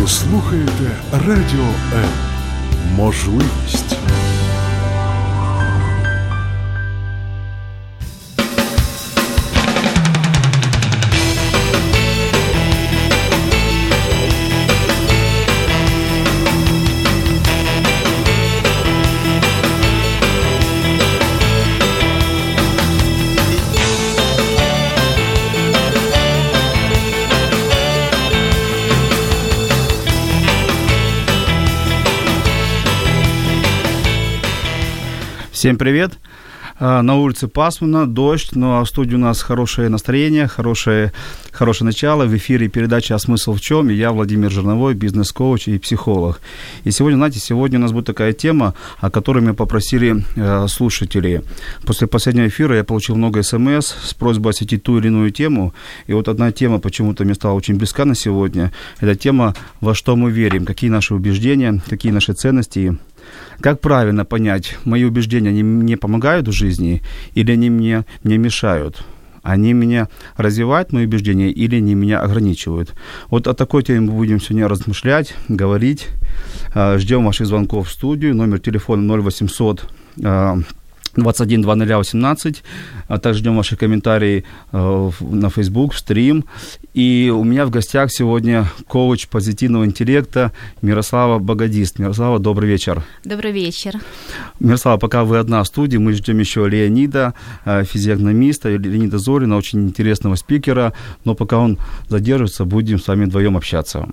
Ви слухаєте Радіо М. Можливість. Всем привет! На улице пасмурно, дождь, но в студии у нас хорошее настроение, хорошее начало. В эфире передача «Осмысл в чем?» И я, Владимир Жерновой, бизнес-коуч и психолог. И сегодня, знаете, у нас будет такая тема, о которой мы попросили слушателей. После последнего эфира я получил много смс с просьбой осветить ту или иную тему. И вот одна тема почему-то мне стала очень близка на сегодня. Это тема «Во что мы верим?», какие наши убеждения, какие наши ценности. Как правильно понять, мои убеждения, они мне помогают в жизни или они мне мешают? Они меня развивают, мои убеждения, или они меня ограничивают? Вот о такой теме мы будем сегодня размышлять, говорить. Ждем ваших звонков в студию. Номер телефона 0800 212018. А также ждем ваши комментарии на Facebook, в стрим. И у меня в гостях сегодня коуч позитивного интеллекта Мирослава Богодист. Мирослава, добрый вечер. Добрый вечер. Мирослава, пока вы одна в студии, мы ждем еще Леонида, физиогномиста, Леонида Зорина, очень интересного спикера. Но пока он задержится, будем с вами вдвоем общаться.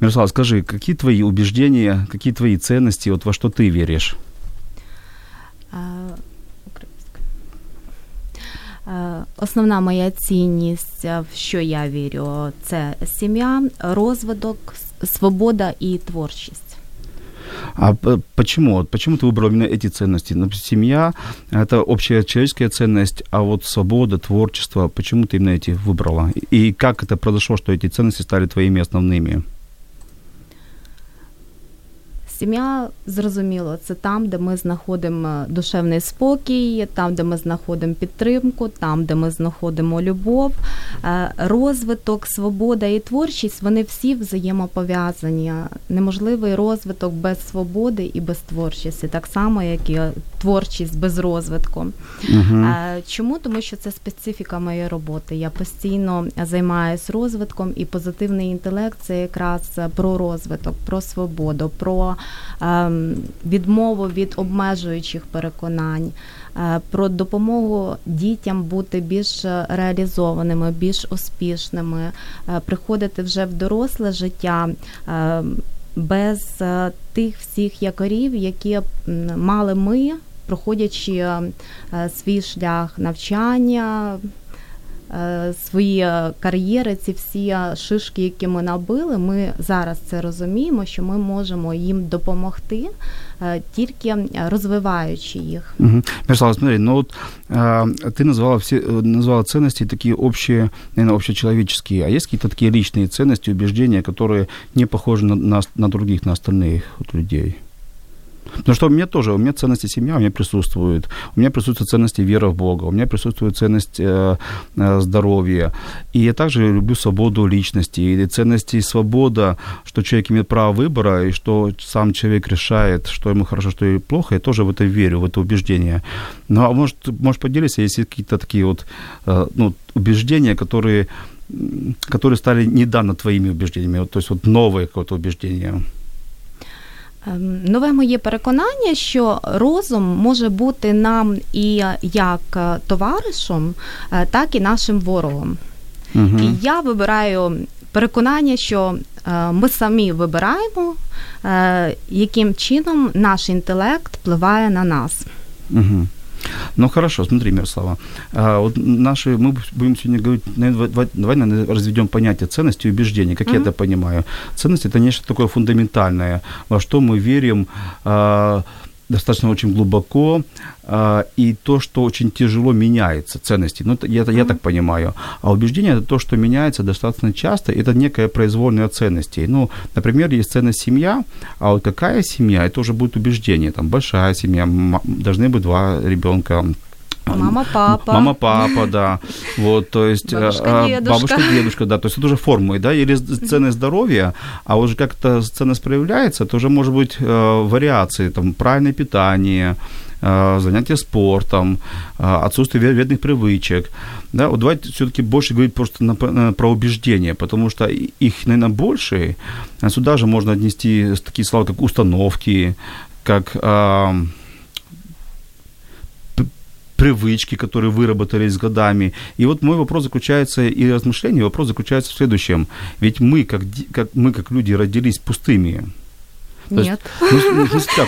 Мирослава, скажи, какие твои убеждения, какие твои ценности, вот во что ты веришь? Основна моя цінність, в що я вірю, це сім'я, розвиток, свобода і творчість. А почему? Почему ты выбрал именно эти ценности? Семья – это общая человеческая ценность, а вот свобода, творчество, почему ты именно эти выбрала? И как это произошло, что эти ценности стали твоими основными? Сім'я, зрозуміло, це там, де ми знаходимо душевний спокій, там, де ми знаходимо підтримку, там, де ми знаходимо любов, розвиток, свобода і творчість, вони всі взаємопов'язані. Неможливий розвиток без свободи і без творчості, так само, як і творчість без розвитку. Угу. Чому? Тому що це специфіка моєї роботи. Я постійно займаюся розвитком, і позитивний інтелект – це якраз про розвиток, про свободу, про відмову від обмежуючих переконань, про допомогу дітям бути більш реалізованими, більш успішними, приходити вже в доросле життя без тих всіх якорів, які мали ми, проходячи свій шлях навчання, свої кар'єри, ці всі шишки, які ми набили, ми зараз це розуміємо, що ми можемо їм допомогти, тільки розвиваючи їх. Угу. Мирослава, смотри, ну вот ты назвала ценности такие общие, наверное, общечеловеческие, а есть какие-то такие личные ценности, убеждения, которые не похожи на других, на остальных вот, людей? Потому что у меня ценности семья, у меня присутствует. У меня присутствуют ценности вера в Бога, у меня присутствует ценность здоровья. И я также люблю свободу личности, и ценности свобода, что человек имеет право выбора, и что сам человек решает, что ему хорошо, что ему плохо. Я тоже в это верю, в это убеждение. Ну, а может поделиться, если какие-то такие вот убеждения, которые стали недавно твоими убеждениями, вот, то есть вот новое какое-то убеждение? Нове моє переконання, що розум може бути нам і як товаришем, так і нашим ворогом. Угу. І я вибираю переконання, що ми самі вибираємо, яким чином наш інтелект впливає на нас. Угу. Ну, хорошо, смотри, Мирослава, вот мы будем сегодня говорить, давай разведем понятие ценности и убеждений, как я это понимаю. Ценность – это нечто такое фундаментальное, во что мы верим достаточно очень глубоко, и то, что очень тяжело меняется, ценности, я так понимаю. А убеждения – это то, что меняется достаточно часто, это некая произвольная ценности. Ну, например, есть ценность семья, а вот какая семья – это уже будет убеждение, там, большая семья, должны быть 2 ребенка, Мама-папа. Мама-папа, да. Вот, то есть, бабушка-дедушка. Бабушка-дедушка, да. То есть это уже формы, да, или ценность здоровья, а уже как-то ценность проявляется, то уже может быть вариации, там, правильное питание, занятия спортом, отсутствие вредных привычек. Да, вот давайте всё-таки больше говорить просто про убеждения, потому что их, наверное, больше. Сюда же можно отнести такие слова, как установки, как привычки, которые выработались с годами. И вот мой вопрос заключается, и размышление, вопрос заключается в следующем. Ведь мы, как люди, родились пустыми. Нет.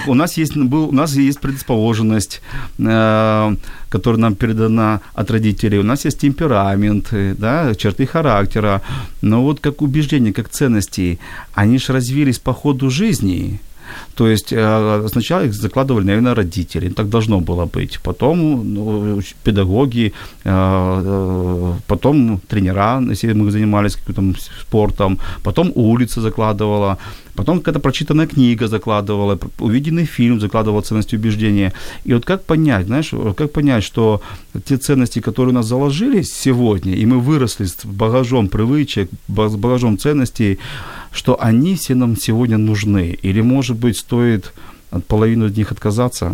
У нас есть предрасположенность, которая нам передана от родителей. У нас есть темперамент, да, черты характера. Но вот как убеждения, как ценности, они же развились по ходу жизни. То есть сначала их закладывали, наверное, родители. Так должно было быть. Потом педагоги, потом тренера, если мы занимались каким-то спортом. Потом улица закладывала. Потом какая-то прочитанная книга закладывала. Увиденный фильм закладывал ценности убеждения. И вот как понять, знаешь, как понять, что те ценности, которые у нас заложились сегодня, и мы выросли с багажом привычек, с багажом ценностей, что они все нам сегодня нужны? Или, может быть, стоит от половины от них отказаться?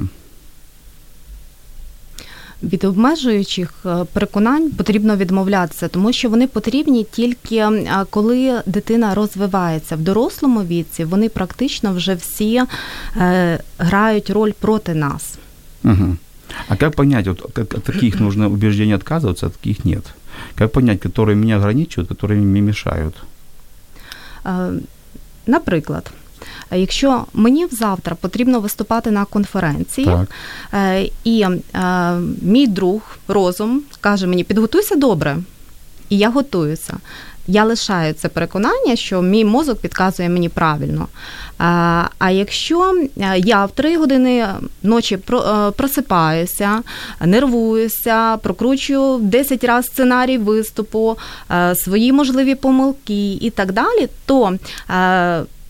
Від обмежуючих переконань потрібно відмовлятися, тому що вони потрібні тільки коли дитина розвивається. В дорослому віці вони практично вже всі грають роль проти нас. Угу. А як понять, от таких нужно убеждений отказываться, а от таких нет? Как понять, которые меня ограничивают, которые мне мешают? Наприклад, якщо мені завтра потрібно виступати на конференції, так, і мій друг Розум каже мені, підготуйся добре, і я готуюся. Я лишаю це переконання, що мій мозок підказує мені правильно. А якщо я в 3 години ночі просипаюся, нервуюся, прокручую 10 разів сценарій виступу, свої можливі помилки і так далі, то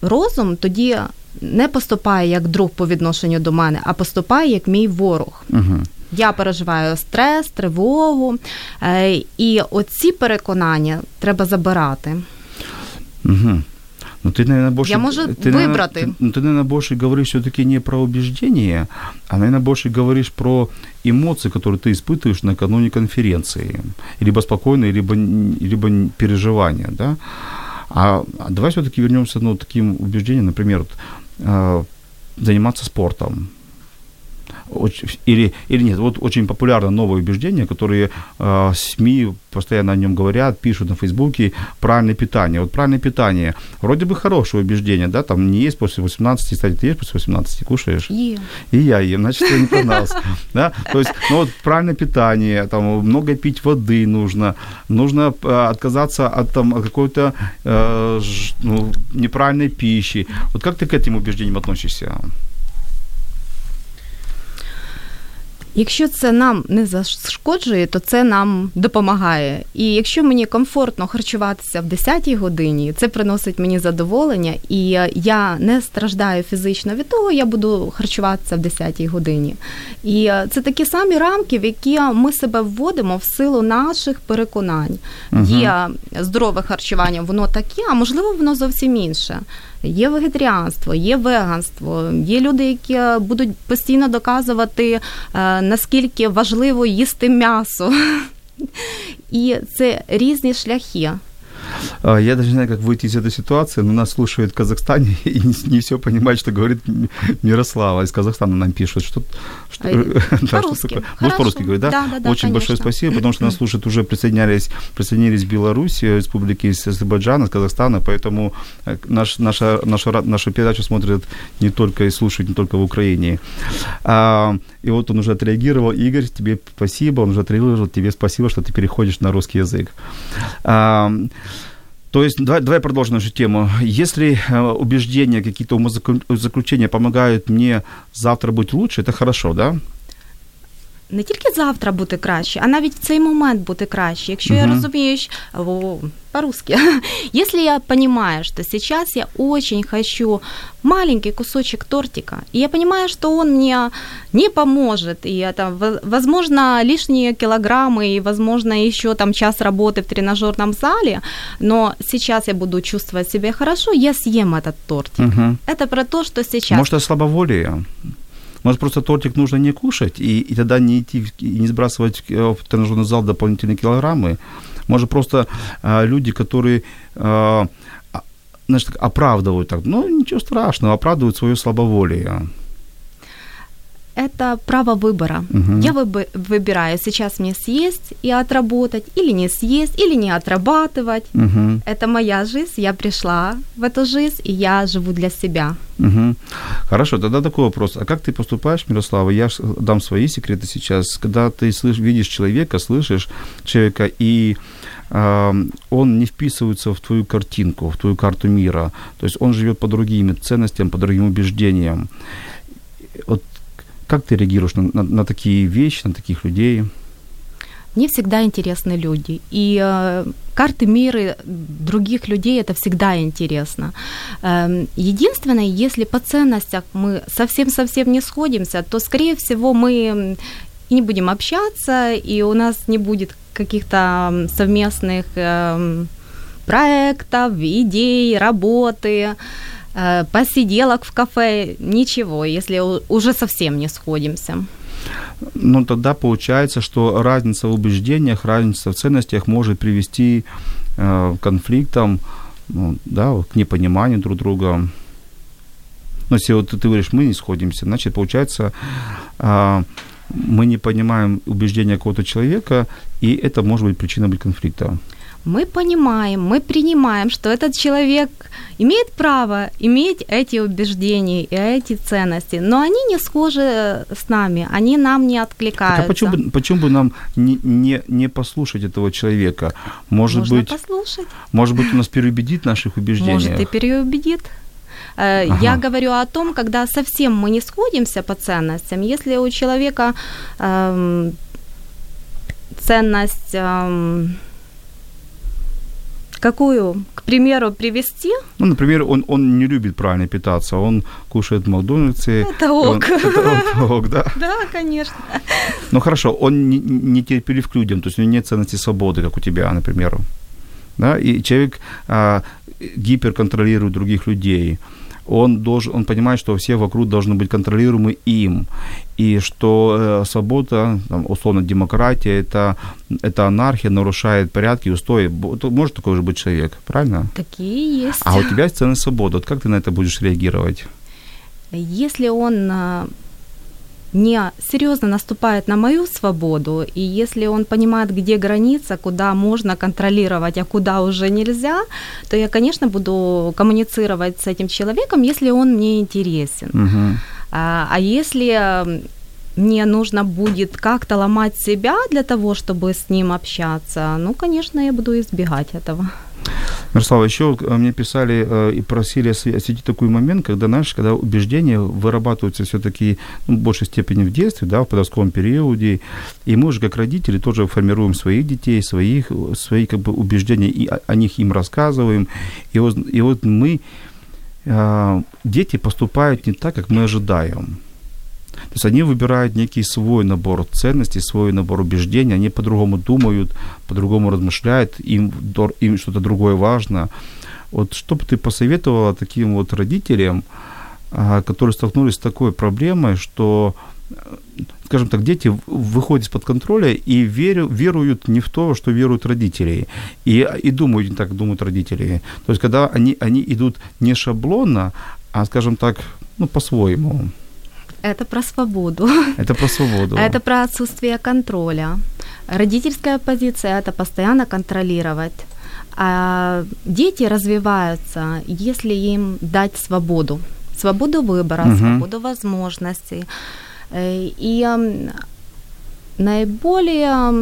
розум тоді не поступає як друг по відношенню до мене, а поступає як мій ворог. Угу. Я переживаю стрес, тривогу, і оці переконання треба забирати. Угу. Ну, ты, наверное, больше, я можу вибрати. Ты, наверное, больше говоришь все-таки не про убеждения, а, наверное, больше говоришь про эмоции, которые ты испытываешь накануне конференции. Либо спокойные, либо переживания, да? А давай все-таки вернемся к таким убеждениям, например, заниматься спортом. Или нет, вот очень популярно новое убеждение, которые СМИ постоянно о нем говорят, пишут на Фейсбуке, правильное питание. Вот правильное питание, вроде бы хорошее убеждение, да, там не есть после 18, кстати, ты ешь после 18, кушаешь? Ем. И я ем, значит, я не пронался. Да, то есть, ну вот правильное питание, там много пить воды нужно отказаться от там какой-то неправильной пищи. Вот как ты к этим убеждениям относишься? Якщо це нам не зашкоджує, то це нам допомагає. І якщо мені комфортно харчуватися в 10-й годині, це приносить мені задоволення, і я не страждаю фізично від того, я буду харчуватися в 10-й годині. І це такі самі рамки, в які ми себе вводимо в силу наших переконань. Угу. Є здорове харчування, воно таке, а можливо воно зовсім інше. Є вегетаріанство, є веганство, є люди, які будуть постійно доказувати, наскільки важливо їсти м'ясо. І це різні шляхи. Я даже не знаю, как выйти из этой ситуации, но нас слушают в Казахстане и не все понимают, что говорит Мирослава. Из Казахстана нам пишут, что по-русски. Может, по-русски говорит, да? Да, очень конечно. Большое спасибо, потому что нас слушают, уже присоединились Беларусь, республики из Азербайджана, из Казахстана, поэтому нашу передачу смотрят не только и слушают не только в Украине. И вот он уже отреагировал. Игорь, тебе спасибо, он уже отреагировал, тебе спасибо, что ты переходишь на русский язык. То есть, давай продолжим нашу тему. Если убеждения, какие-то умозаключения помогают мне завтра быть лучше, это хорошо, да? не тільки завтра бути краще, а навіть в цей момент бути краще. Якщо я розумію, що по-русски, если я понимаю, что сейчас я очень хочу маленький кусочек тортика, и я понимаю, что он мне не поможет, и это, возможно, лишние килограммы, и, возможно, еще там час работы в тренажерном зале, но сейчас я буду чувствовать себя хорошо, я съем этот тортик. Угу. Это про то, что сейчас. Может, это слабоволие? Может, просто тортик нужно не кушать, и тогда не идти, и не сбрасывать в тренажерный зал дополнительные килограммы? Может, просто люди, которые оправдывают, так, ну, ничего страшного, оправдывают своё слабоволие. Это право выбора. Угу. Я выбираю, сейчас мне съесть и отработать, или не съесть, или не отрабатывать. Угу. Это моя жизнь, я пришла в эту жизнь, и я живу для себя. Угу. Хорошо, тогда такой вопрос. А как ты поступаешь, Мирослава? Я дам свои секреты сейчас. Когда ты видишь человека, слышишь человека, и он не вписывается в твою картинку, в твою карту мира. То есть он живёт по другим ценностям, по другим убеждениям. Вот как ты реагируешь на такие вещи, на таких людей? Мне всегда интересны люди. И карты мира других людей – это всегда интересно. Единственное, если по ценностях мы совсем-совсем не сходимся, то, скорее всего, мы и не будем общаться, и у нас не будет каких-то совместных проектов, идей, работы, посиделок в кафе, ничего, если уже совсем не сходимся. Ну, тогда получается, что разница в убеждениях, разница в ценностях может привести к конфликтам, ну, да, к непониманию друг друга. Но если вот ты говоришь, мы не сходимся, значит, получается, мы не понимаем убеждения какого-то человека, и это может быть причиной конфликта. Мы понимаем, мы принимаем, что этот человек имеет право иметь эти убеждения и эти ценности, но они не схожи с нами, они нам не откликаются. Так, а почему бы нам не послушать этого человека? Может быть, он нас переубедит в наших убеждениях? Может, и переубедит. Ага. Я говорю о том, когда совсем мы не сходимся по ценностям, если у человека ценность... Какую, к примеру, привести? Ну, например, он не любит правильно питаться, он кушает в Макдональдсе. Это ок, да? Да, конечно. Ну, хорошо, он не терпелив к людям, то есть у него нет ценности свободы, как у тебя, например. Да? И человек гиперконтролирует других людей. Он понимает, что все вокруг должны быть контролируемы им, и что свобода, там, условно, демократия, это анархия, нарушает порядки, устои. Может такой же быть человек, правильно? Такие есть. А у тебя есть ценность свободы. Вот как ты на это будешь реагировать? Если он не серьезно наступает на мою свободу, и если он понимает, где граница, куда можно контролировать, а куда уже нельзя, то я, конечно, буду коммуницировать с этим человеком, если он мне интересен. Угу. А если мне нужно будет как-то ломать себя для того, чтобы с ним общаться, ну, конечно, я буду избегать этого. Мирослава, ещё мне писали и просили осветить такой момент, когда убеждения вырабатываются всё-таки в большей степени в детстве, да, в подростковом периоде, и мы уже как родители тоже формируем своих детей, свои как бы убеждения, и о них им рассказываем, и вот мы, дети поступают не так, как мы ожидаем. То есть они выбирают некий свой набор ценностей, свой набор убеждений, они по-другому думают, по-другому размышляют, им что-то другое важно. Вот что бы ты посоветовала таким вот родителям, которые столкнулись с такой проблемой, что, скажем так, дети выходят из-под контроля и веруют не в то, что веруют родители, и думают не так, как думают родители. То есть когда они идут не шаблонно, а, скажем так, ну, по-своему. Это про свободу. Это про свободу. Это про отсутствие контроля. Родительская позиция – это постоянно контролировать. А дети развиваются, если им дать свободу. Свободу выбора, угу. Свободу возможностей. И наиболее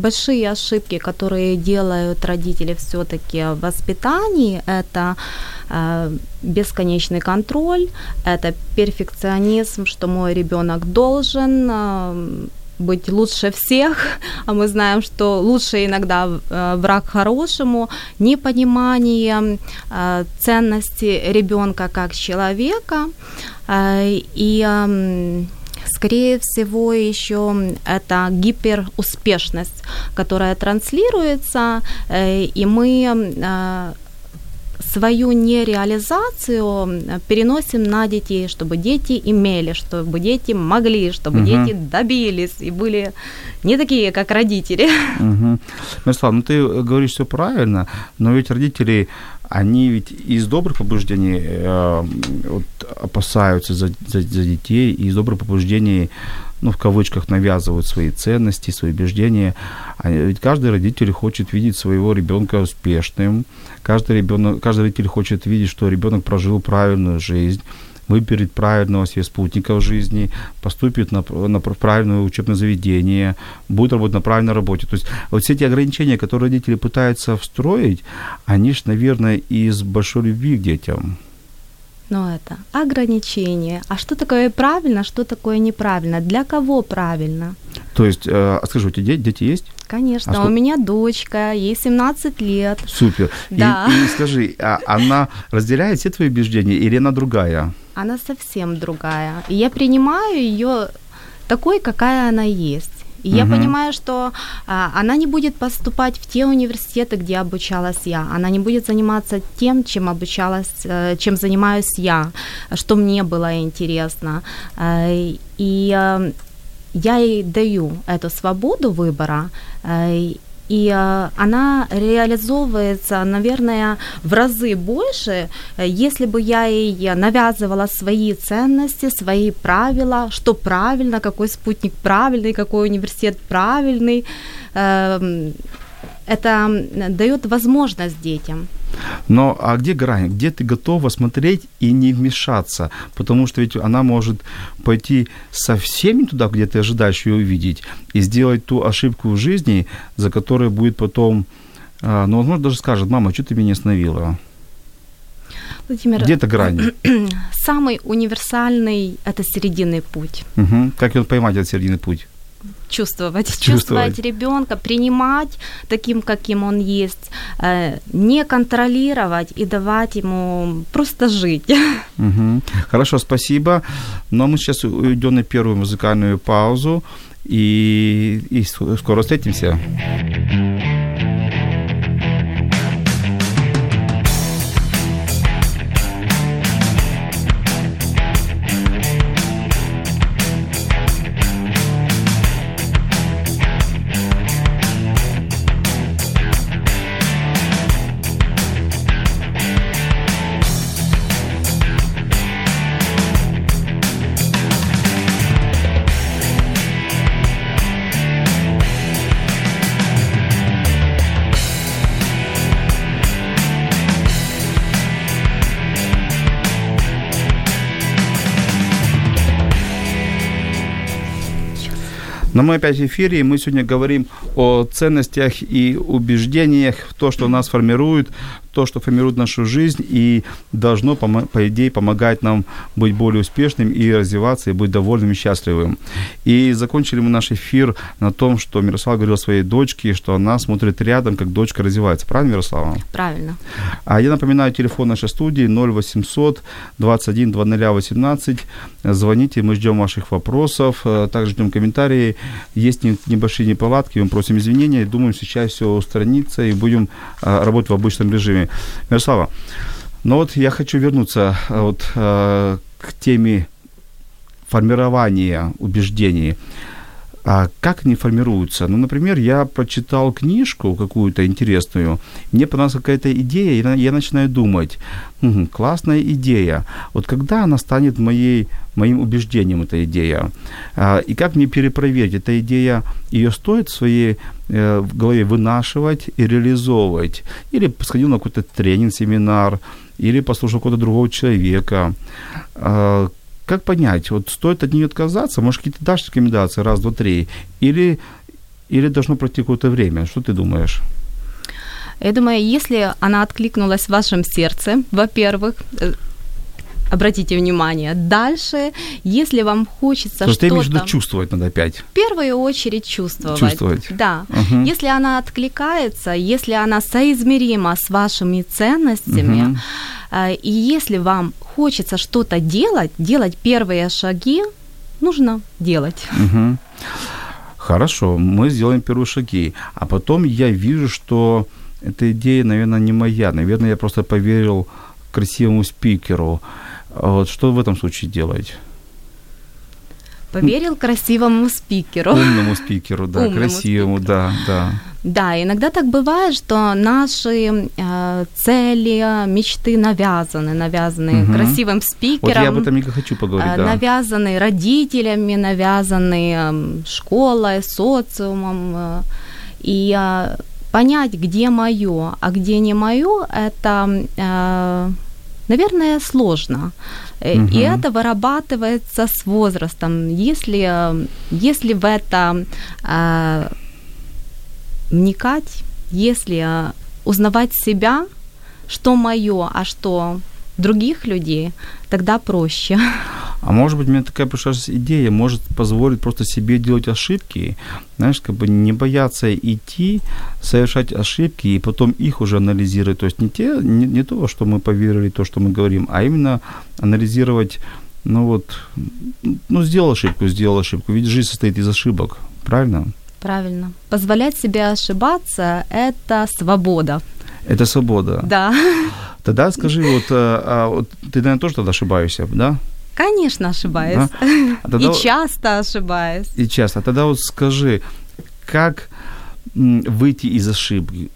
большие ошибки, которые делают родители все-таки в воспитании, это бесконечный контроль, это перфекционизм, что мой ребенок должен быть лучше всех, а мы знаем, что лучше иногда враг хорошему, непонимание ценности ребенка как человека, и скорее всего еще это гиперуспешность, которая транслируется, и мы свою нереализацию переносим на детей, чтобы дети имели, чтобы дети могли, чтобы дети добились и были не такие, как родители. Мирослава, ну ты говоришь все правильно, но ведь родители, они ведь из добрых побуждений опасаются за детей, и из добрых побуждений, ну, в кавычках, навязывают свои ценности, свои убеждения. Ведь каждый родитель хочет видеть своего ребенка успешным, каждый родитель хочет видеть, что ребенок прожил правильную жизнь, выберет правильного себе спутника в жизни, поступит на правильное учебное заведение, будет работать на правильной работе. То есть вот все эти ограничения, которые родители пытаются встроить, они же, наверное, из большой любви к детям. Но это ограничение. А что такое правильно, что такое неправильно? Для кого правильно? То есть, скажи, у тебя дети есть? Конечно, у меня дочка, ей 17 лет. Супер. Да. И скажи, она разделяет все твои убеждения или она другая? Она совсем другая. И я принимаю ее такой, какая она есть. И я понимаю, что она не будет поступать в те университеты, где обучалась я. Она не будет заниматься тем, чем занимаюсь я, что мне было интересно. И я ей даю эту свободу выбора, и она реализовывается, наверное, в разы больше, если бы я ей навязывала свои ценности, свои правила, что правильно, какой спутник правильный, какой университет правильный. Это дает возможность детям. Но а где грань? Где ты готова смотреть и не вмешаться? Потому что ведь она может пойти совсем не туда, где ты ожидаешь ее увидеть, и сделать ту ошибку в жизни, за которую будет потом... Ну, возможно, даже скажет: мама, что ты меня остановила? Владимир, где-то грань. Самый универсальный – это серединный путь. Угу. Как его поймать, этот серединный путь? Чувствовать ребенка, принимать таким, каким он есть, не контролировать и давать ему просто жить. Угу. Хорошо, спасибо. Но мы сейчас уйдем на первую музыкальную паузу и скоро встретимся. Но мы опять в эфире, и мы сегодня говорим о ценностях и убеждениях, то, что нас формирует, то, что формирует нашу жизнь и должно, по идее, помогать нам быть более успешным и развиваться, и быть довольным и счастливым. И закончили мы наш эфир на том, что Мирослава говорила своей дочке, что она смотрит рядом, как дочка развивается. Правильно, Мирослава? Правильно. А я напоминаю, телефон нашей студии 0800 21 0018. Звоните, мы ждем ваших вопросов, также ждем комментарии. Есть небольшие неполадки, мы просим извинения, думаем, сейчас все устранится и будем работать в обычном режиме. Мирослава, ну вот я хочу вернуться вот к теме формирования убеждений. А как они формируются? Ну, например, я прочитал книжку какую-то интересную, мне понравилась какая-то идея, и я начинаю думать: классная идея, вот когда она станет моим убеждением, эта идея? И как мне перепроверить, эта идея, ее стоит в своей голове вынашивать и реализовывать? Или сходил на какой-то тренинг, семинар, или послушал какого-то другого человека? Как понять, вот стоит от нее отказаться? Может, какие-то дашь рекомендации, раз, два, три? Или Или должно пройти какое-то время? Что ты думаешь? Я думаю, если она откликнулась в вашем сердце, во-первых, обратите внимание. Дальше, если вам хочется что-то... То есть ты имеешь в виду чувствовать надо опять? В первую очередь чувствовать. Да. Угу. Если она откликается, если она соизмерима с вашими ценностями, угу. и если вам хочется что-то делать первые шаги, нужно делать. Угу. Хорошо, мы сделаем первые шаги. А потом я вижу, что эта идея, наверное, не моя. Наверное, я просто поверил красивому спикеру. Вот что в этом случае делать? Поверил красивому спикеру. Умному спикеру, да, умному красивому, спикеру. Да. Да, иногда так бывает, что наши цели, мечты навязаны угу. красивым спикером. Вот я об этом и хочу поговорить, да. Навязаны родителями, навязаны школой, социумом. И понять, где моё, а где не моё, это, наверное, сложно. Угу. И это вырабатывается с возрастом. Если в это вникать, если узнавать себя, что моё, а что других людей, тогда проще. А может быть, у меня такая пришла идея, может позволить просто себе делать ошибки, знаешь, как бы не бояться идти, совершать ошибки и потом их уже анализировать. То есть не то, что мы поверили, то, что мы говорим, а именно анализировать, сделал ошибку. Ведь жизнь состоит из ошибок, правильно? Правильно. Позволять себе ошибаться – это свобода. Это свобода. Да. Тогда скажи, вот ты, наверное, тоже тогда ошибаешься, да? Конечно, ошибаюсь. Да? Тогда... И часто ошибаюсь. Тогда вот скажи, как выйти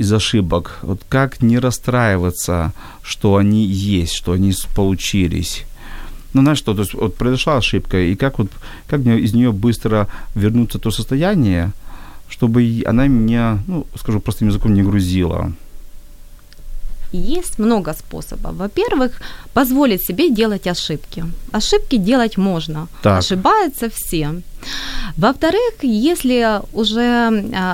из ошибок? Вот как не расстраиваться, что они есть, что они получились? То есть вот произошла ошибка, и как из нее быстро вернуться в то состояние, чтобы она меня, скажу простым языком, не грузила? Есть много способов. Во-первых, позволить себе делать ошибки. Ошибки делать можно. Так. Ошибаются все. Во-вторых, если уже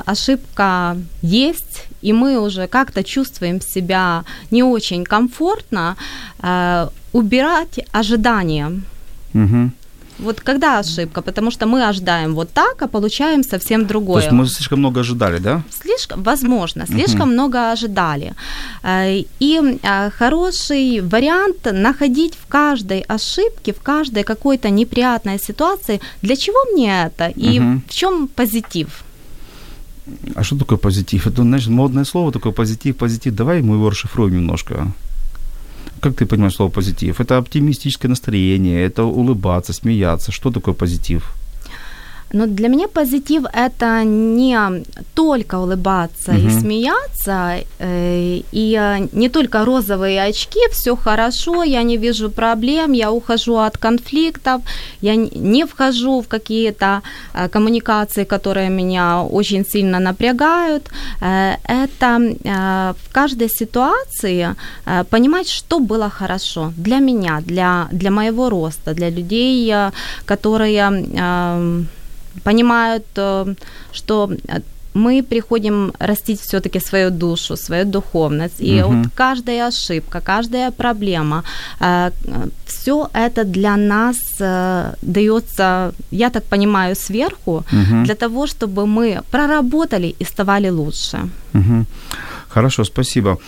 ошибка есть, и мы уже как-то чувствуем себя не очень комфортно, убирать ожидания. Угу. Вот когда ошибка? Потому что мы ожидаем вот так, а получаем совсем другое. То есть мы слишком много ожидали, да? Слишком uh-huh. много ожидали. И хороший вариант находить в каждой ошибке, в каждой какой-то неприятной ситуации, для чего мне это и uh-huh. в чем позитив. А что такое позитив? Это, знаешь, модное слово такое позитив. Давай мы его расшифруем немножко. Как ты понимаешь слово «позитив»? Это оптимистическое настроение, это улыбаться, смеяться. Что такое позитив? Для меня позитив – это не только улыбаться угу. и смеяться, и не только розовые очки, все хорошо, я не вижу проблем, я ухожу от конфликтов, я не вхожу в какие-то коммуникации, которые меня очень сильно напрягают. Это в каждой ситуации понимать, что было хорошо для меня, для моего роста, для людей, которые... понимают, что мы приходим растить всё-таки свою душу, свою духовность. И угу. вот каждая ошибка, каждая проблема, всё это для нас даётся, я так понимаю, сверху, угу. для того, чтобы мы проработали и стали лучше. Угу. Хорошо, спасибо.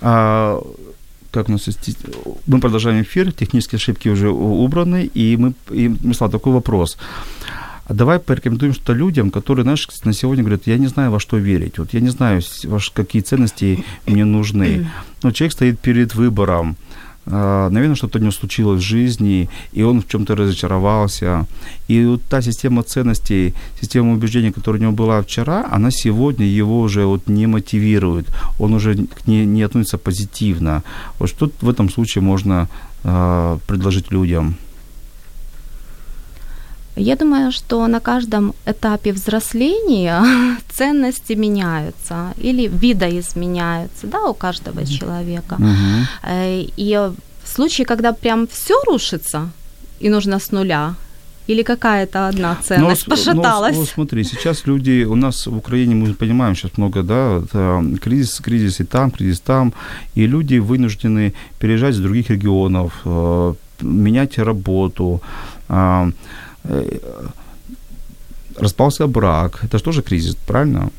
Как у нас есть... Мы продолжаем эфир, технические ошибки уже убраны, и Мирослава, такой вопрос. Давай порекомендуем что-то людям, которые, знаешь, на сегодня говорят, я не знаю, во что верить, вот я не знаю, какие ценности мне нужны. Но человек стоит перед выбором. Наверное, что-то у него случилось в жизни, и он в чём-то разочаровался. И вот та система ценностей, система убеждений, которая у него была вчера, она сегодня его уже не мотивирует, он уже к ней не относится позитивно. Вот что в этом случае можно предложить людям? Я думаю, что на каждом этапе взросления ценности меняются или видоизменяются, да, у каждого человека. Uh-huh. И в случае, когда прям всё рушится и нужно с нуля, или какая-то одна ценность пошаталась? Ну, смотри, сейчас люди, у нас в Украине, мы понимаем, сейчас много, да, кризис и там, и люди вынуждены переезжать из других регионов, менять работу, распался брак, это же тоже кризис, правильно?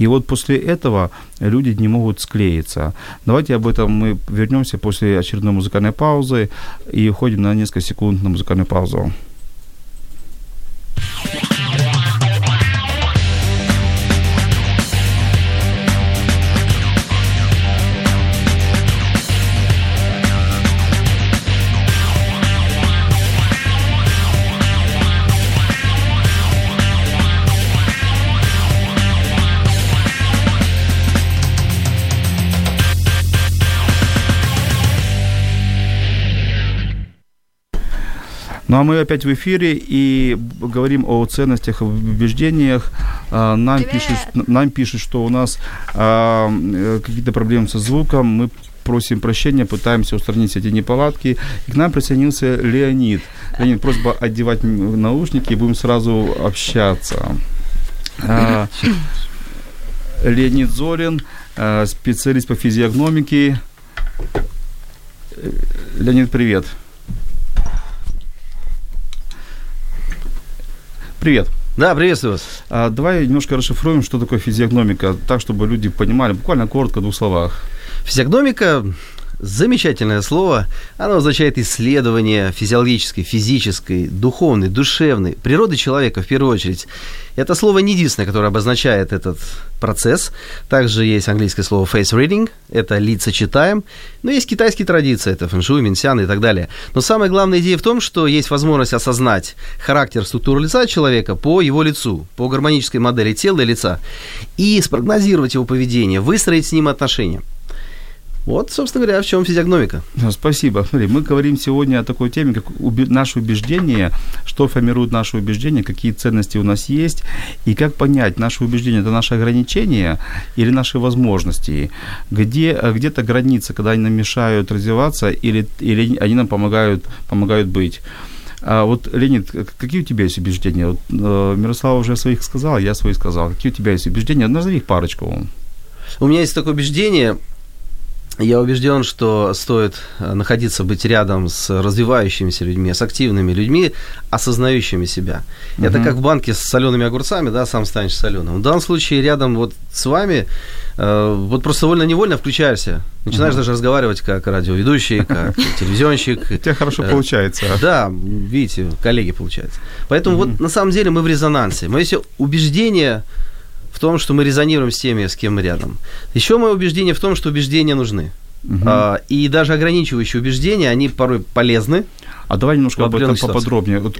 И вот после этого люди не могут склеиться. Давайте об этом мы вернемся после очередной музыкальной паузы и уходим на несколько секунд на музыкальную паузу. Ну, а мы опять в эфире и говорим о ценностях, об убеждениях. Нам пишут, что у нас какие-то проблемы со звуком. Мы просим прощения, пытаемся устранить эти неполадки. И к нам присоединился Леонид. Леонид, просьба одевать наушники, и будем сразу общаться. Леонид Зорин, специалист по физиогномике. Леонид, привет. Привет. Да, приветствую вас. Давай немножко расшифруем, что такое физиогномика, так, чтобы люди понимали, буквально коротко, в двух словах. Физиогномика – замечательное слово. Оно означает исследование физиологической, физической, духовной, душевной, природы человека, в первую очередь. Это слово не единственное, которое обозначает этот процесс. Также есть английское слово face reading, это лица читаем. Но есть китайские традиции, это фэншуй, минсян и так далее. Но самая главная идея в том, что есть возможность осознать характер, структуру лица человека по его лицу, по гармонической модели тела и лица, и спрогнозировать его поведение, выстроить с ним отношения. Вот, собственно говоря, в чем физиогномика. Спасибо. Смотри, мы говорим сегодня о такой теме, как наши убеждения, что формирует наши убеждения, какие ценности у нас есть, и как понять, наши убеждения – это наши ограничения или наши возможности, где-то граница, когда они нам мешают развиваться, или они нам помогают быть. А вот, Леонид, какие у тебя есть убеждения? Вот, Мирослава уже своих сказала, я свои сказал. Какие у тебя есть убеждения? Назови их парочку. У меня есть такое убеждение – я убежден, что стоит находиться, быть рядом с развивающимися людьми, с активными людьми, осознающими себя. Uh-huh. Это как в банке с солеными огурцами, да, сам станешь соленым. В данном случае рядом вот с вами, вот просто вольно-невольно включаешься. Начинаешь даже разговаривать как радиоведущий, как телевизионщик. У тебя хорошо получается. Да, видите, коллеги получается. Поэтому вот на самом деле мы в резонансе. Моё все убеждение в том, что мы резонируем с теми, с кем мы рядом. Еще мое убеждение в том, что убеждения нужны. Uh-huh. И даже ограничивающие убеждения, они порой полезны. А давай немножко об этом поподробнее. Вот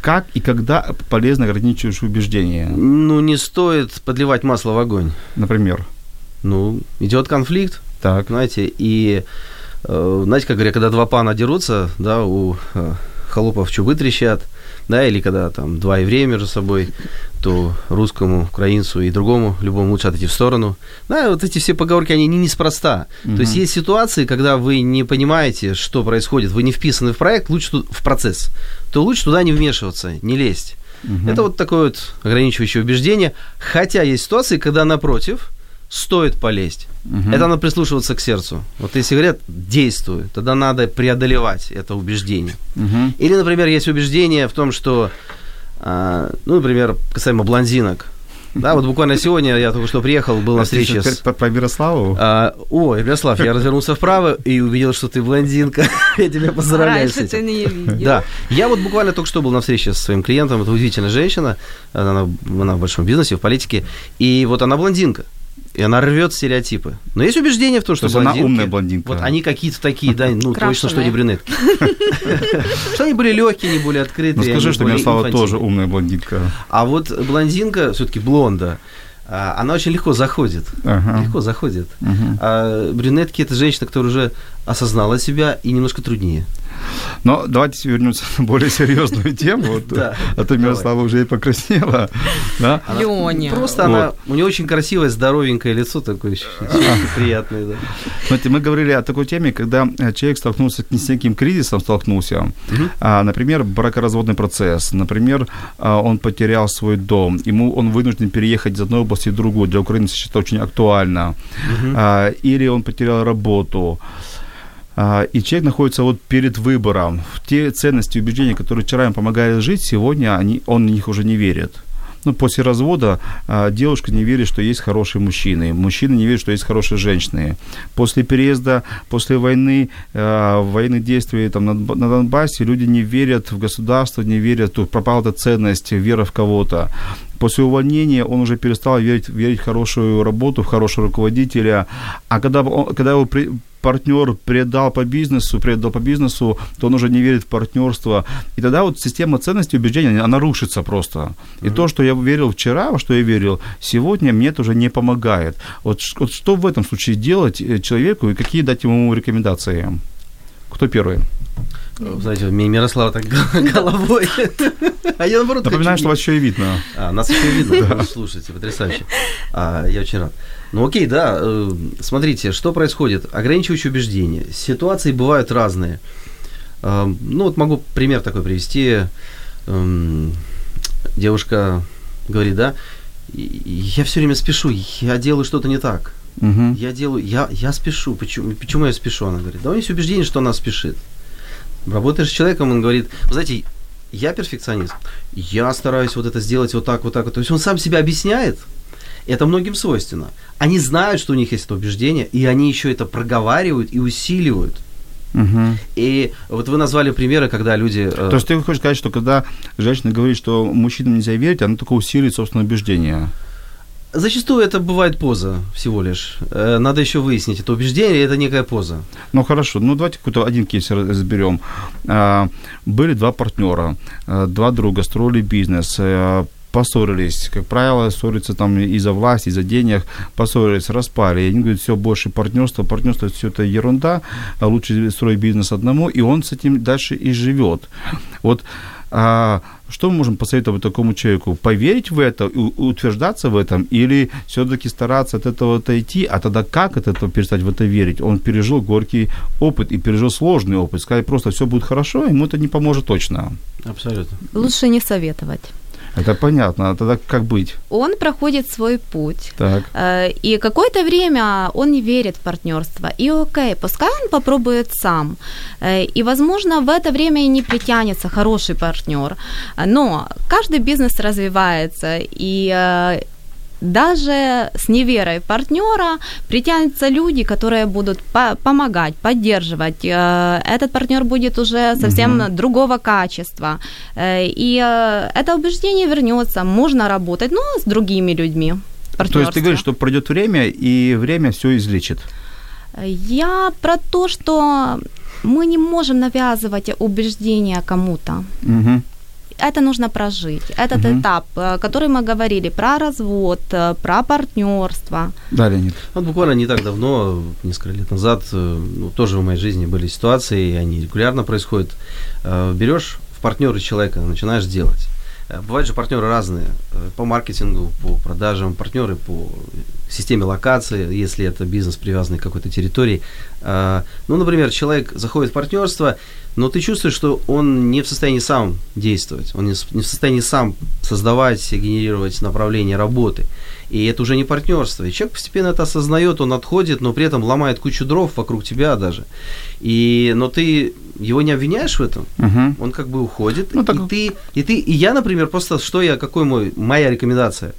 как и когда полезно ограничивающие убеждения? Ну, не стоит подливать масло в огонь. Например? Ну, идет конфликт, так. Знаете, и, знаете, как говорят, когда два пана дерутся, да, у холопов чубы трещат, да, или когда там два еврея между собой, то русскому, украинцу и другому, любому лучше отойти в сторону. Да, вот эти все поговорки, они неспроста. То есть есть ситуации, когда вы не понимаете, что происходит, вы не вписаны в проект, лучше в процесс, то лучше туда не вмешиваться, не лезть. Это вот такое вот ограничивающее убеждение. Хотя есть ситуации, когда напротив стоит полезть. Это надо прислушиваться к сердцу. Вот если говорят «действуй», тогда надо преодолевать это убеждение. Или, например, есть убеждение в том, что, ну, например, касаемо блондинок. Да, вот буквально сегодня я только что приехал, был на встрече с... Про Мирославу? Ой, Мирослав, я развернулся вправо и увидел, что ты блондинка. Я тебя поздравляю. Раньше ты не видел. Да. Я вот буквально только что был на встрече со своим клиентом. Это удивительная женщина. Она в большом бизнесе, в политике. И вот она блондинка. И она рвет стереотипы. Но есть убеждение в том, что блондинки... Она умная блондинка. Вот они какие-то такие, да, ну, крашеные. Точно, что не брюнетки. Что они были легкие, не были открытые. Ну, скажи, что Мирослава тоже умная блондинка. А вот блондинка, все-таки блонда, она очень легко заходит. Легко заходит. А брюнетки – это женщина, которая уже осознала себя и немножко труднее. Но давайте вернемся на более серьезную тему. А то Мирослава уже и покраснела. Лёня. Просто она... У нее очень красивое, здоровенькое лицо такое, приятное. Смотрите, мы говорили о такой теме, когда человек столкнулся с неким кризисом, например, бракоразводный процесс, например, он потерял свой дом, он вынужден переехать из одной области в другую, для украинцев это очень актуально, или он потерял работу, и человек находится вот перед выбором. Те ценности и убеждения, которые вчера им помогали жить, сегодня он в них уже не верит. После развода девушка не верит, что есть хорошие мужчины. Мужчины не верят, что есть хорошие женщины. После переезда, после войны, военных действий на Донбассе люди не верят в государство, не верят. Тут пропала эта ценность, вера в кого-то. После увольнения он уже перестал верить в хорошую работу, в хорошего руководителя. А когда его партнер предал по бизнесу, то он уже не верит в партнерство. И тогда вот система ценностей и убеждений, она рушится просто. И то, что я верил вчера, во что я верил, сегодня мне это уже не помогает. Вот что в этом случае делать человеку и какие дать ему рекомендации? Кто первый? Знаете, Мирослава так головой. А я, наоборот, напоминаю, что вас еще и видно. Нас еще и видно. Слушайте, потрясающе. Я очень рад. Окей, смотрите, что происходит. Ограничивающие убеждения. Ситуации бывают разные. Могу пример такой привести. Девушка говорит, я все время спешу, я делаю что-то не так. Я спешу. Почему я спешу? Она говорит, у нее есть убеждение, что она спешит. Работаешь с человеком, он говорит, знаете, я перфекционист, я стараюсь вот это сделать вот так. То есть он сам себя объясняет, это многим свойственно. Они знают, что у них есть это убеждение, и они еще это проговаривают и усиливают. Угу. И вот вы назвали примеры, когда люди... То есть ты хочешь сказать, что когда женщина говорит, что мужчинам нельзя верить, она только усиливает собственное убеждение? Зачастую это бывает поза всего лишь. Надо еще выяснить, это убеждение или это некая поза. Хорошо. Давайте какой-то один кейс разберем. Были два партнера, два друга, строили бизнес, поссорились. Как правило, ссорятся из-за власти, из-за денег, поссорились, распали. И один говорит, все, больше партнерство, все это ерунда, лучше строить бизнес одному, и он с этим дальше и живет. Что мы можем посоветовать такому человеку? Поверить в это, утверждаться в этом, или все-таки стараться от этого отойти, а тогда как от этого перестать в это верить? Он пережил горький опыт и пережил сложный опыт. Сказать просто, все будет хорошо, ему это не поможет точно. Абсолютно. Лучше не советовать. Это понятно. А тогда как быть? Он проходит свой путь. Так. И какое-то время он не верит в партнерство. И окей, пускай он попробует сам. И, возможно, в это время и не притянется хороший партнер. Но каждый бизнес развивается. И даже с неверой партнера притянутся люди, которые будут помогать, поддерживать. Этот партнер будет уже совсем другого качества. И это убеждение вернется. Можно работать, с другими людьми. То есть ты говоришь, что пройдет время, и время все излечит? Я про то, что мы не можем навязывать убеждения кому-то. Угу. Это нужно прожить. Этот этап, который мы говорили, про развод, про партнерство. Да, Леонид. Буквально не так давно, несколько лет назад, тоже в моей жизни были ситуации, и они регулярно происходят. Берешь в партнеры человека, начинаешь делать. Бывают же партнеры разные. По маркетингу, по продажам, партнеры по системе локации, если это бизнес, привязанный к какой-то территории. Например, человек заходит в партнерство, но ты чувствуешь, что он не в состоянии сам действовать, он не в состоянии сам создавать, генерировать направление работы. И это уже не партнерство. И человек постепенно это осознает, он отходит, но при этом ломает кучу дров вокруг тебя даже. Но ты его не обвиняешь в этом, он как бы уходит. Я, например, просто моя рекомендация.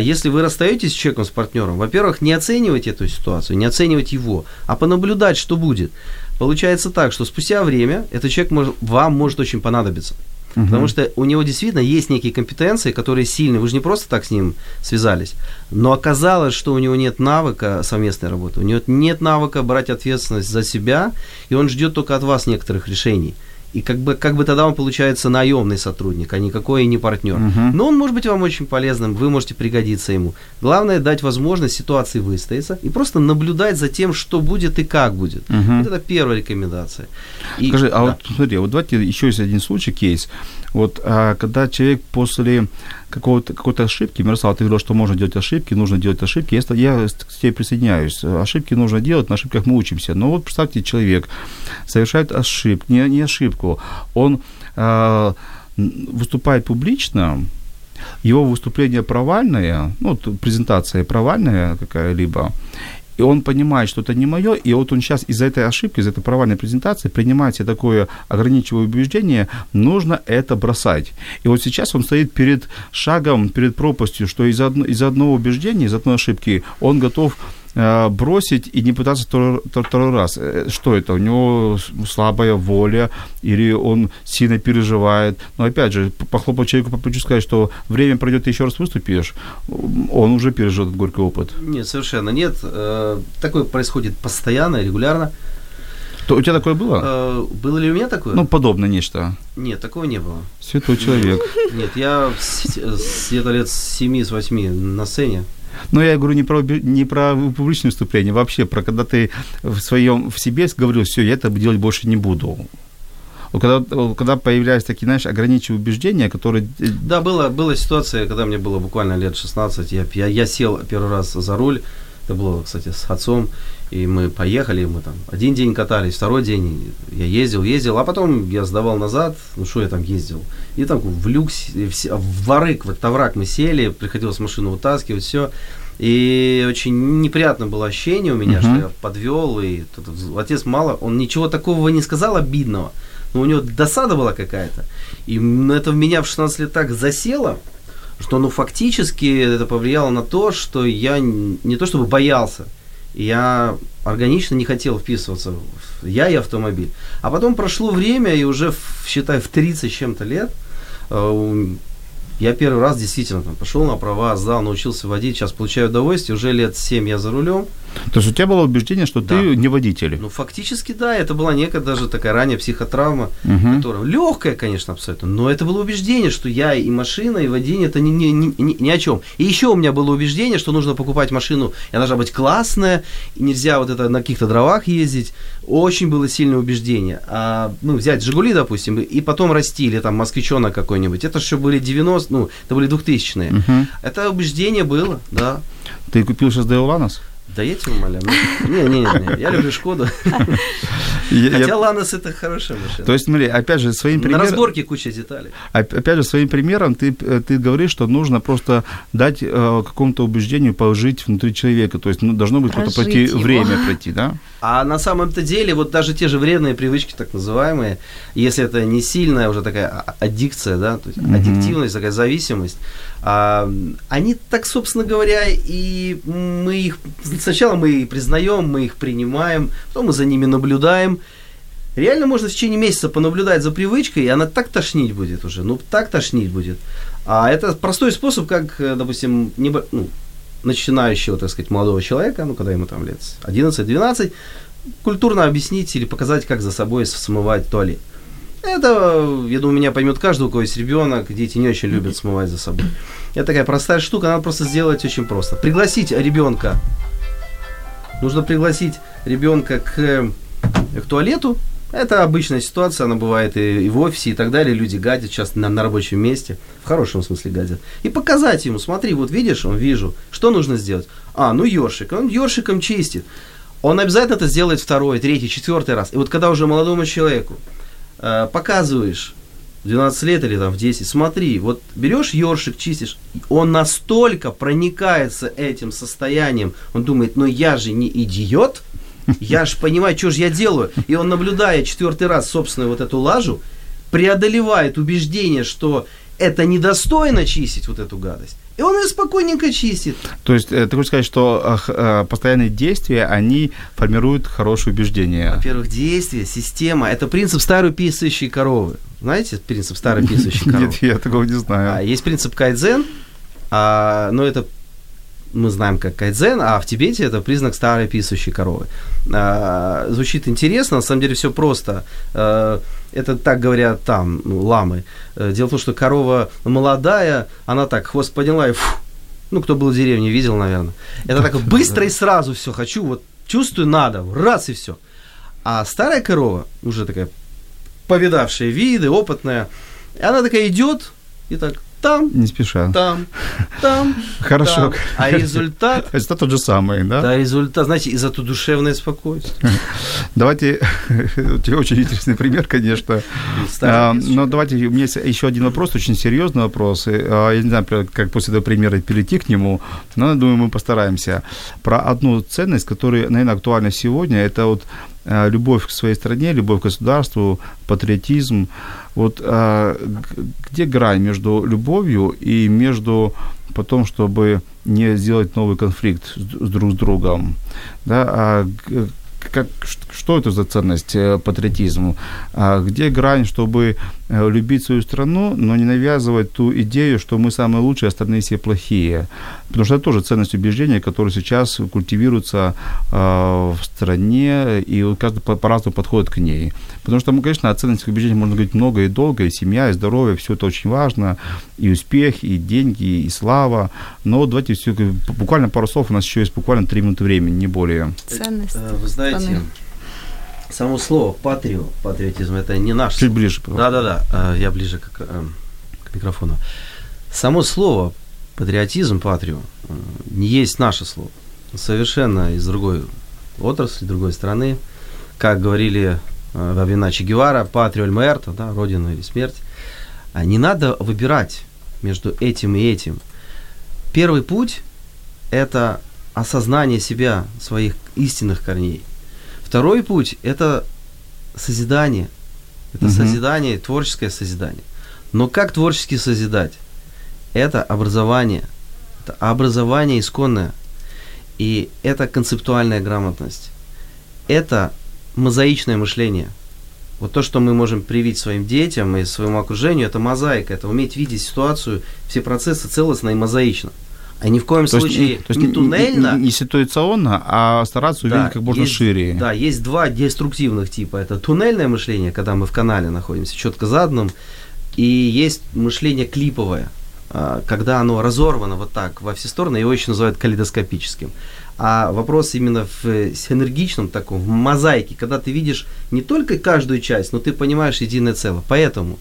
Если вы расстаетесь с человеком, с партнером, во-первых, не оценивайте эту ситуацию, не оценивайте его, а понаблюдать, что будет. Получается так, что спустя время этот человек вам может очень понадобиться. Потому что у него действительно есть некие компетенции, которые сильны. Вы же не просто так с ним связались. Но оказалось, что у него нет навыка совместной работы. У него нет навыка брать ответственность за себя, и он ждет только от вас некоторых решений. И как бы тогда он получается наемный сотрудник, а никакой не партнер. Uh-huh. Но он может быть вам очень полезным, вы можете пригодиться ему. Главное дать возможность ситуации выстояться и просто наблюдать за тем, что будет и как будет. Uh-huh. Вот это первая рекомендация. Скажи, да. Вот смотри, вот давайте еще есть один случай, кейс. Вот когда человек после какой-то ошибки, Мирослав, ты говорил, что можно делать ошибки, нужно делать ошибки. Я к тебе присоединяюсь. Ошибки нужно делать, на ошибках мы учимся. Но вот представьте, человек совершает ошибку, не ошибку, он выступает публично, его выступление провальное, ну, презентация провальная какая-либо, и он понимает, что это не моё, и вот он сейчас из-за этой ошибки, из-за этой провальной презентации принимает себе такое ограничивающее убеждение, нужно это бросать. И вот сейчас он стоит перед шагом, перед пропастью, что из-за одного убеждения, из-за одной ошибки он готов бросить и не пытаться второй раз. Что это? У него слабая воля или он сильно переживает? Но опять же, похлопать человеку по плечу, сказать, что время пройдет, ты еще раз выступишь, он уже пережил этот горький опыт. Нет, совершенно нет. Такое происходит постоянно, регулярно. То у тебя такое было? Было ли у меня такое? Ну, подобное нечто. Нет, такого не было. Святой человек. Нет, я где-то лет с 7-8 на сцене. Но я говорю не про публичное выступление, вообще про когда ты в себе говорил, все, я это делать больше не буду. Когда появлялись такие, знаешь, ограничивающие убеждения, которые... Да, была ситуация, когда мне было буквально лет 16, я сел первый раз за руль, это было, кстати, с отцом, и мы поехали, мы там один день катались, второй день я ездил, а потом я сдавал назад, ну что я там ездил, и там в люкс, в товрак мы сели, приходилось машину вытаскивать, все, и очень неприятно было ощущение у меня, что я подвел, и отец он ничего такого не сказал обидного, но у него досада была какая-то, и это в меня в 16 лет так засело, что фактически это повлияло на то, что я не то чтобы боялся, я органично не хотел вписываться в и автомобиль. А потом прошло время, и уже, считай, в 30 чем-то лет я первый раз действительно пошел на права, сдал, научился водить, сейчас получаю удовольствие, уже лет 7 я за рулем. То есть у тебя было убеждение, что ты не водитель? Ну, фактически, да, это была некая даже такая ранняя психотравма, которая легкая, конечно, абсолютно, но это было убеждение, что я и машина, и водение, это ни о чем. И еще у меня было убеждение, что нужно покупать машину, и она должна быть классная, и нельзя вот это на каких-то дровах ездить. Очень было сильное убеждение. Взять «Жигули», допустим, и потом расти, или там «Москвичонок» какой-нибудь, это же были 90-е, это были 2000-е. Это убеждение было, да. Ты купил сейчас «Ланос»? Да я тебя умоляю. Не, я люблю «Шкоду». Хотя «Ланос» — это хорошая машина. То есть, смотри, опять же, своим примером... На разборке куча деталей. Опять же, своим примером ты говоришь, что нужно просто дать какому-то убеждению пожить внутри человека. То есть, должно быть просто время пройти, да? А на самом-то деле, вот даже те же вредные привычки, так называемые, если это не сильная уже такая аддикция, да, то есть аддиктивность, такая зависимость, они так, собственно говоря, и мы их... Сначала мы их признаем, мы их принимаем, потом мы за ними наблюдаем. Реально можно в течение месяца понаблюдать за привычкой, и она так тошнить будет уже, так тошнить будет. А это простой способ, как, допустим, начинающего, так сказать, молодого человека, когда ему там лет 11-12, культурно объяснить или показать, как за собой смывать туалет. Это, я думаю, меня поймет каждый, у кого есть ребенок, дети не очень любят смывать за собой. Это такая простая штука, надо просто сделать очень просто. Пригласить ребенка. Нужно пригласить ребенка к туалету. Это обычная ситуация, она бывает и в офисе, и так далее. Люди гадят часто на рабочем месте, в хорошем смысле гадят. И показать ему, смотри, вот видишь, вижу, что нужно сделать. Ёршик, он ёршиком чистит. Он обязательно это сделает второй, третий, четвертый раз. И вот когда уже молодому человеку показываешь, в 12 лет или в 10, смотри, вот берешь ёршик, чистишь, он настолько проникается этим состоянием, он думает, я же не идиот, я же понимаю, что же я делаю, и он, наблюдая четвертый раз собственную вот эту лажу, преодолевает убеждение, что это недостойно чистить вот эту гадость. И он ее спокойненько чистит. То есть ты хочешь сказать, что постоянные действия, они формируют хорошее убеждение? Во-первых, действия, система. Это принцип старой писающей коровы. Знаете принцип старой писающей коровы? Нет, я такого не знаю. Есть принцип кайдзен, но это мы знаем как кайдзен, а в Тибете это признак старой писающей коровы. Звучит интересно, на самом деле все просто. Это так говорят там ламы. Дело в том, что корова молодая, она так хвост подняла и фу, ну, кто был в деревне, видел, наверное. Это так быстро и сразу все хочу, вот чувствую, надо, раз и все. А старая корова, уже такая повидавшая виды, опытная, она такая идет и так... Там, не спеша. Там. Хорошо. Там. А результат? Результат тот же самый, да? Да, результат. Знаете, и зато душевное спокойствие. Давайте, у тебя очень интересный пример, конечно. Но давайте, у меня еще один вопрос, очень серьезный вопрос. Я не знаю, как после этого примера перейти к нему, но, думаю, мы постараемся. Про одну ценность, которая, наверное, актуальна сегодня, это вот любовь к своей стране, любовь к государству, патриотизм. Вот где грань между любовью и между потом, чтобы не сделать новый конфликт друг с другом? Да? Что это за ценность патриотизма? Где грань, чтобы любить свою страну, но не навязывать ту идею, что мы самые лучшие, а остальные все плохие? Потому что это тоже ценность убеждения, которая сейчас культивируется в стране, и каждый по-разному подходит к ней. Потому что, конечно, о ценностях убеждений можно говорить много и долго, и семья, и здоровье, все это очень важно, и успех, и деньги, и слава. Но вот давайте все, буквально пару слов, у нас еще есть буквально 3 минуты времени, не более. Ценность. Вы знаете, само слово патриотизм, это не наш... Чуть ближе, пожалуйста. Да, я ближе к микрофону. Само слово патриотизм, патрио, не есть наше слово. Совершенно из другой отрасли, другой страны. Как говорили во времена Че Гевара, патрио эль муэрто, да, родина или смерть. Не надо выбирать между этим и этим. Первый путь – это осознание себя, своих истинных корней. Второй путь – это созидание. Это созидание, творческое созидание. Но как творчески созидать? Это образование. Это образование исконное. И это концептуальная грамотность. Это мозаичное мышление. Вот то, что мы можем привить своим детям и своему окружению, это мозаика. Это уметь видеть ситуацию, все процессы целостно и мозаично. А ни в коем случае не туннельно. Не ситуационно, а стараться увидеть как можно шире. Да, есть два деструктивных типа. Это туннельное мышление, когда мы в канале находимся, четко заданным. И есть мышление клиповое, когда оно разорвано вот так во все стороны, его еще называют калейдоскопическим. А вопрос именно в синергичном таком, в мозаике, когда ты видишь не только каждую часть, но ты понимаешь единое целое. Поэтому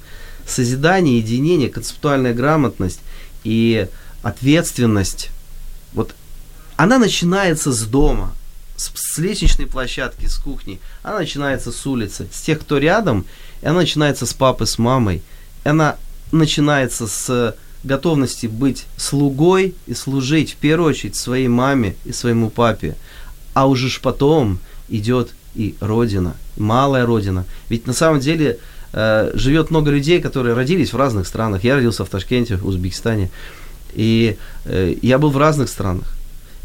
созидание, единение, концептуальная грамотность и ответственность, вот она начинается с дома, с лестничной площадки, с кухни, она начинается с улицы, с тех, кто рядом, и она начинается с папы, с мамой, она начинается с готовности быть слугой и служить в первую очередь своей маме и своему папе, а уже ж потом идет и родина, малая родина. Ведь на самом деле живет много людей, которые родились в разных странах. Я родился в Ташкенте, в Узбекистане. И я был в разных странах.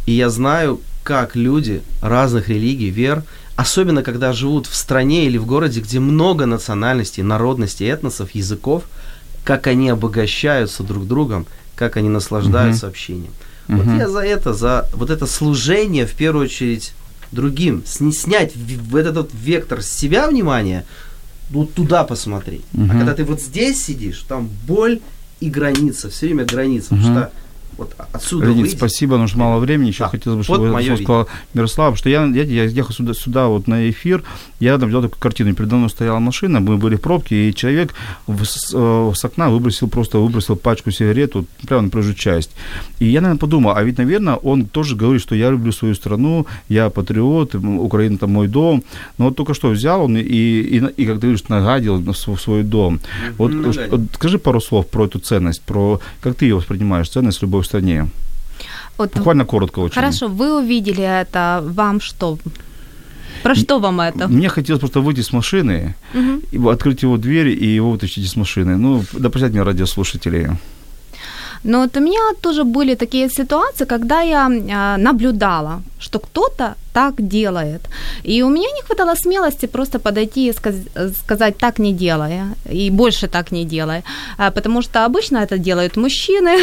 И я знаю, как люди разных религий, вер, особенно когда живут в стране или в городе, где много национальностей, народностей, этносов, языков, как они обогащаются друг другом, как они наслаждаются общением. Вот я за вот это служение, в первую очередь, другим, снять этот вектор с себя внимания, вот туда посмотреть. А когда ты вот здесь сидишь, там боль и граница, все время граница, потому что вот отсюда Леонид, выйти... спасибо, потому что мало времени, еще хотелось бы, чтобы вот я сказал, Мирослав, что я ехал сюда вот на эфир, я там взял такую картину, передо мной стояла машина, мы были в пробке, и человек с окна выбросил пачку сигарет, вот, прямо на проезжую часть. И я, наверное, подумал, а ведь, наверное, он тоже говорит, что я люблю свою страну, я патриот, Украина там мой дом, но вот только что взял он и как ты говоришь, нагадил в свой дом. Вот скажи пару слов про эту ценность, про как ты ее воспринимаешь, ценность, любовь в стране. Вот буквально коротко очень. Хорошо, вы увидели это, вам что? Про что вам это? Мне хотелось просто выйти с машины, открыть его дверь и его вытащить из машины. Ну, да, простят меня радиослушателей. Но вот у меня тоже были такие ситуации, когда я наблюдала, что кто-то так делает. И у меня не хватало смелости просто подойти и сказать «так не делай», и «больше так не делай». Потому что обычно это делают мужчины,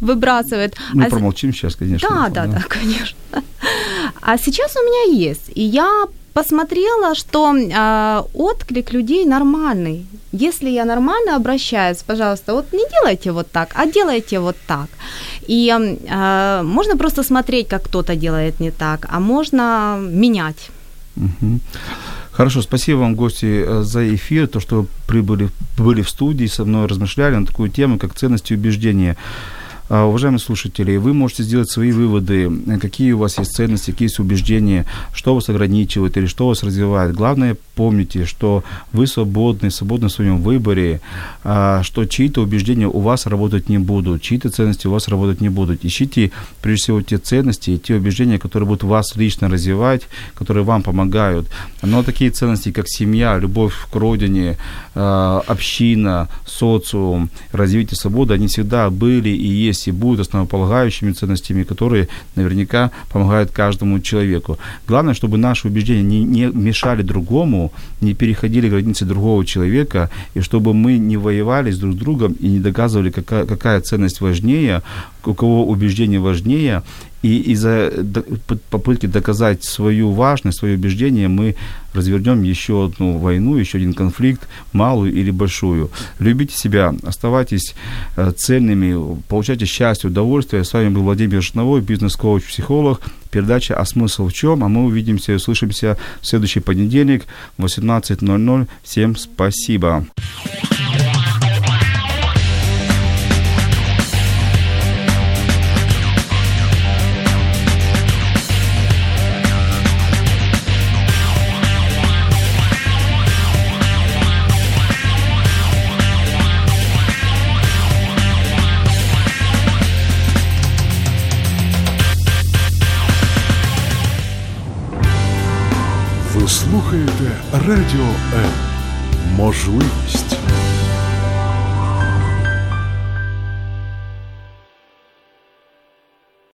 выбрасывает. Мы промолчим сейчас, конечно. Да, конечно. А сейчас у меня есть, и я посмотрела, что отклик людей нормальный. Если я нормально обращаюсь, пожалуйста, вот не делайте вот так, а делайте вот так. И можно просто смотреть, как кто-то делает не так, а можно менять. Угу. Хорошо, спасибо вам, гости, за эфир, то, что прибыли, были в студии, со мной размышляли на такую тему, как ценности и убеждения. Уважаемые слушатели, вы можете сделать свои выводы, какие у вас есть ценности, какие есть убеждения, что вас ограничивает или что вас развивает. Главное, помните, что вы свободны в своем выборе, что чьи-то убеждения у вас работать не будут, чьи-то ценности у вас работать не будут. Ищите, прежде всего, те ценности и те убеждения, которые будут вас лично развивать, которые вам помогают. Но такие ценности, как семья, любовь к родине, община, социум, развитие свободы, они всегда были и есть, и будут основополагающими ценностями, которые наверняка помогают каждому человеку. Главное, чтобы наши убеждения не мешали другому, не переходили границы другого человека, и чтобы мы не воевали друг с другом и не доказывали, какая ценность важнее, у кого убеждение важнее, и из-за попытки доказать свою важность, свои убеждения, мы развернем еще одну войну, еще один конфликт, малую или большую. Любите себя, оставайтесь цельными, получайте счастье, удовольствие. С вами был Владимир Жерновой, бизнес-коуч, психолог. Передача «А смысл в чем?». А мы увидимся и услышимся в следующий понедельник в 18:00. Всем спасибо. Слухаєте Радіо М. Можливість.